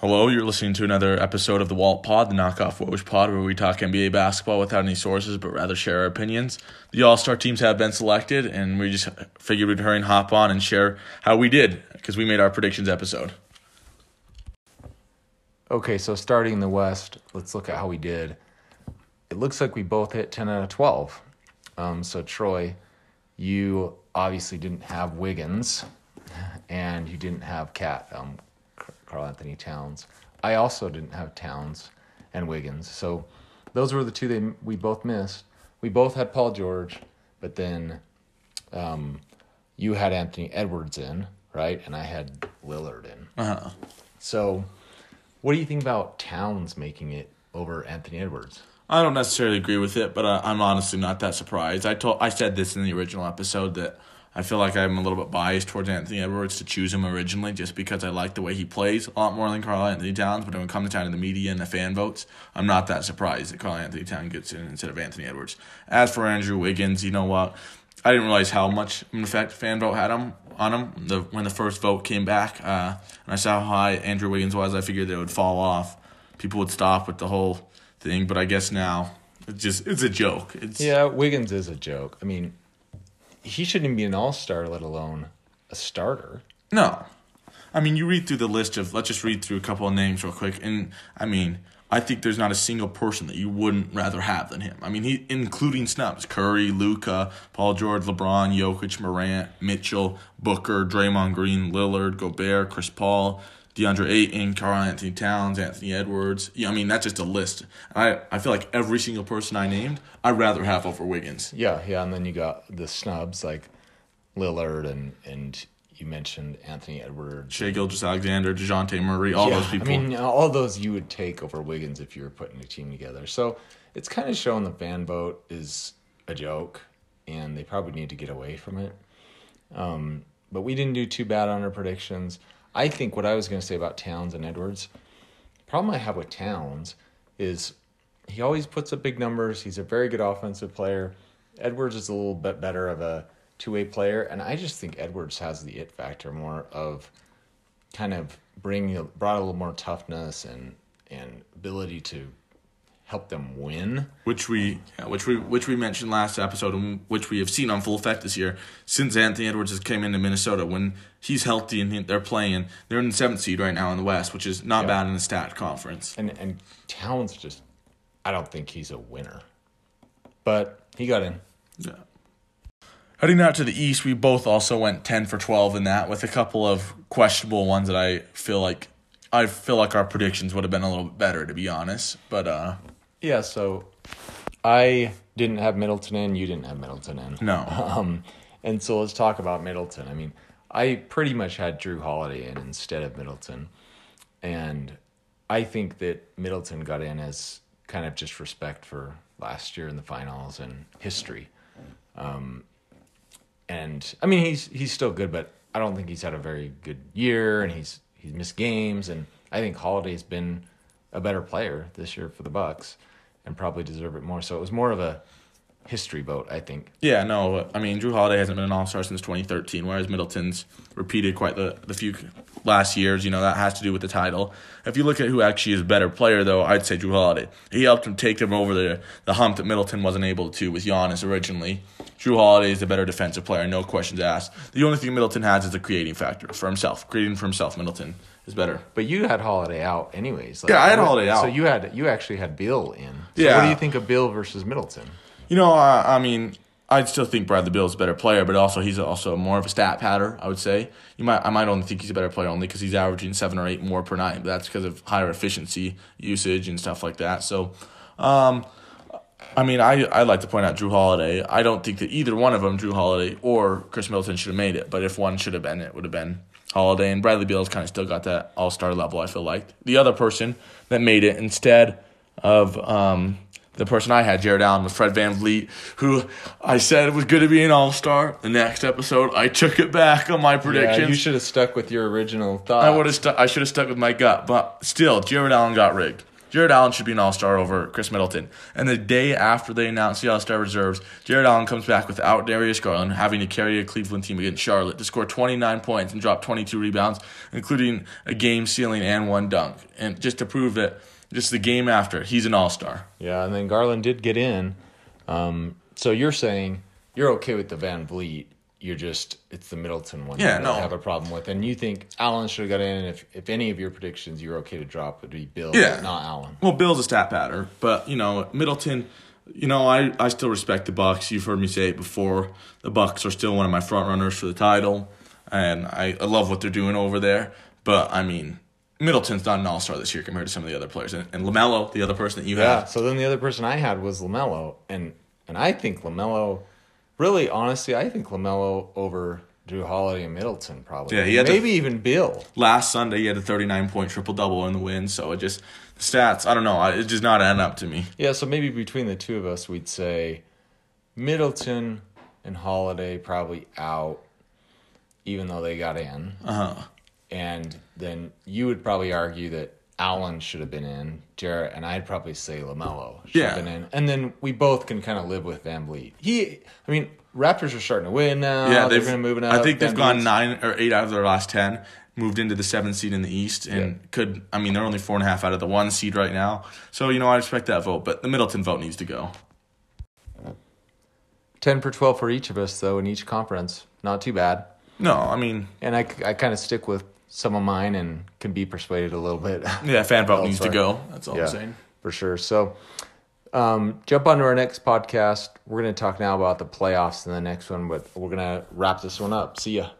Hello, you're listening to another episode of the Walt Pod, the knockoff Woj Pod, where we talk NBA basketball without any sources, but rather share our opinions. The All-Star teams have been selected, and we just figured we'd hurry and hop on and share how we did, because we made our predictions episode. Okay, so starting in the West, let's look at how we did. It looks like we both hit 10 out of 12. So Troy, you obviously didn't have Wiggins, and you didn't have Carl Anthony Towns. I also didn't have Towns and Wiggins. So those were the two we both missed. We both had Paul George, but then you had Anthony Edwards in, right? And I had Lillard in. Uh-huh. So what do you think about Towns making it over Anthony Edwards? I don't necessarily agree with it, but I'm honestly not that surprised. I said this in the original episode that I feel like I'm a little bit biased towards Anthony Edwards to choose him originally just because I like the way he plays a lot more than Carl Anthony Towns. But when it comes down to the media and the fan votes, I'm not that surprised that Carl Anthony Towns gets in instead of Anthony Edwards. As for Andrew Wiggins, you know what? I didn't realize how much of an effect fan vote had on him when the first vote came back. And I saw how high Andrew Wiggins was. I figured that it would fall off. People would stop with the whole thing. But I guess now it's a joke. Yeah, Wiggins is a joke. I mean, he shouldn't be an all-star, let alone a starter. No. I mean, you read through the list of – let's just read through a couple of names real quick. And, I mean, I think there's not a single person that you wouldn't rather have than him. I mean, he, including snubs, Curry, Luka, Paul George, LeBron, Jokic, Morant, Mitchell, Booker, Draymond Green, Lillard, Gobert, Chris Paul, DeAndre Ayton, Carl Anthony Towns, Anthony Edwards. Yeah, I mean, that's just a list. I feel like every single person I named, I'd rather have over Wiggins. Yeah, and then you got the snubs like Lillard and you mentioned Anthony Edwards. Shea Gilgis, Alexander, DeJounte Murray, all those people. I mean, all those you would take over Wiggins if you were putting a team together. So it's kind of showing the fan vote is a joke, and they probably need to get away from it. But we didn't do too bad on our predictions. I think what I was going to say about Towns and Edwards, the problem I have with Towns is he always puts up big numbers. He's a very good offensive player. Edwards is a little bit better of a two-way player, and I just think Edwards has the it factor more of kind of brought a little more toughness and ability to help them win, which we mentioned last episode, and which we have seen on full effect this year since Anthony Edwards has came into Minnesota. When he's healthy and they're playing, they're in the 7th seed right now in the West, which is not bad in the stat conference. And Towns just, I don't think he's a winner, but he got in. Yeah. Heading out to the East, we both also went 10-for-12 in that, with a couple of questionable ones that I feel like our predictions would have been a little bit better, to be honest, but yeah, so I didn't have Middleton in. You didn't have Middleton in. No. And so let's talk about Middleton. I mean, I pretty much had Jrue Holiday in instead of Middleton. And I think that Middleton got in as kind of just respect for last year in the finals and history. And, I mean, he's still good, but I don't think he's had a very good year, and he's missed games. And I think Holiday's been a better player this year for the Bucks, and probably deserve it more. So it was more of a history vote, I think. Yeah, no, I mean, Jrue Holiday hasn't been an all-star since 2013, whereas Middleton's repeated quite the few last years. You know, that has to do with the title. If you look at who actually is a better player, though, I'd say Jrue Holiday. He helped him take them over the hump that Middleton wasn't able to with Giannis originally. Jrue Holiday is the better defensive player, no questions asked. The only thing Middleton has is the creating factor for himself. Creating for himself, Middleton is better. But you had Holiday out anyways. Like, yeah, I had Holiday out. So you actually had Beal in. So yeah. What do you think of Beal versus Middleton? You know, I mean, I'd still think Bradley Beal is a better player, but also he's also more of a stat patter, I would say. I might only think he's a better player only because he's averaging 7 or 8 more per night. But that's because of higher efficiency usage and stuff like that. So, I mean, I'd like to point out Jrue Holiday. I don't think that either one of them, Jrue Holiday or Khris Middleton, should have made it. But if one should have been, it would have been Holiday. And Bradley Beal's kind of still got that all-star level, I feel like. The other person that made it instead of the person I had, Jared Allen, was Fred VanVleet, who I said was going to be an all-star. The next episode, I took it back on my predictions. Yeah, you should have stuck with your original thought. I should have stuck with my gut, but still, Jared Allen got rigged. Jared Allen should be an all-star over Khris Middleton. And the day after they announced the all-star reserves, Jared Allen comes back without Darius Garland, having to carry a Cleveland team against Charlotte to score 29 points and drop 22 rebounds, including a game ceiling and one dunk. And just to prove that, just the game after, he's an all-star. Yeah, and then Garland did get in. So you're saying you're okay with the VanVleet. You're just, it's the Middleton one you have a problem with. And you think Allen should have got in, and if any of your predictions you're okay to drop would be Bill, but not Allen. Well, Bill's a stat patter, but, Middleton, I still respect the Bucks. You've heard me say it before. The Bucks are still one of my front runners for the title, and I love what they're doing over there. But, Middleton's not an all-star this year compared to some of the other players. And LaMelo, the other person that you had. Yeah, so then the other person I had was LaMelo, and I think LaMelo... Really, honestly, I think LaMelo over Jrue Holiday and Middleton probably. Yeah, he had maybe even Bill. Last Sunday, he had a 39-point triple-double in the win. So it just – the stats, I don't know. It just not adding up to me. Yeah, so maybe between the two of us, we'd say Middleton and Holiday probably out even though they got in. Uh-huh. And then you would probably argue that Allen should have been in, Jarrett, and I'd probably say LaMelo should have been in. And then we both can kind of live with VanVleet. Raptors are starting to win now. Yeah, they're going to move it up. I think they've gone 9 or 8 out of their last 10, moved into the 7th seed in the East, and they're only 4.5 out of the 1 seed right now. So, I respect that vote, but the Middleton vote needs to go. 10 for 12 for each of us, though, in each conference. Not too bad. No, And I kind of stick with some of mine and can be persuaded a little bit. Yeah, fan vote needs to go. That's all I'm saying. For sure. So jump on to our next podcast. We're going to talk now about the playoffs in the next one, but we're going to wrap this one up. See ya.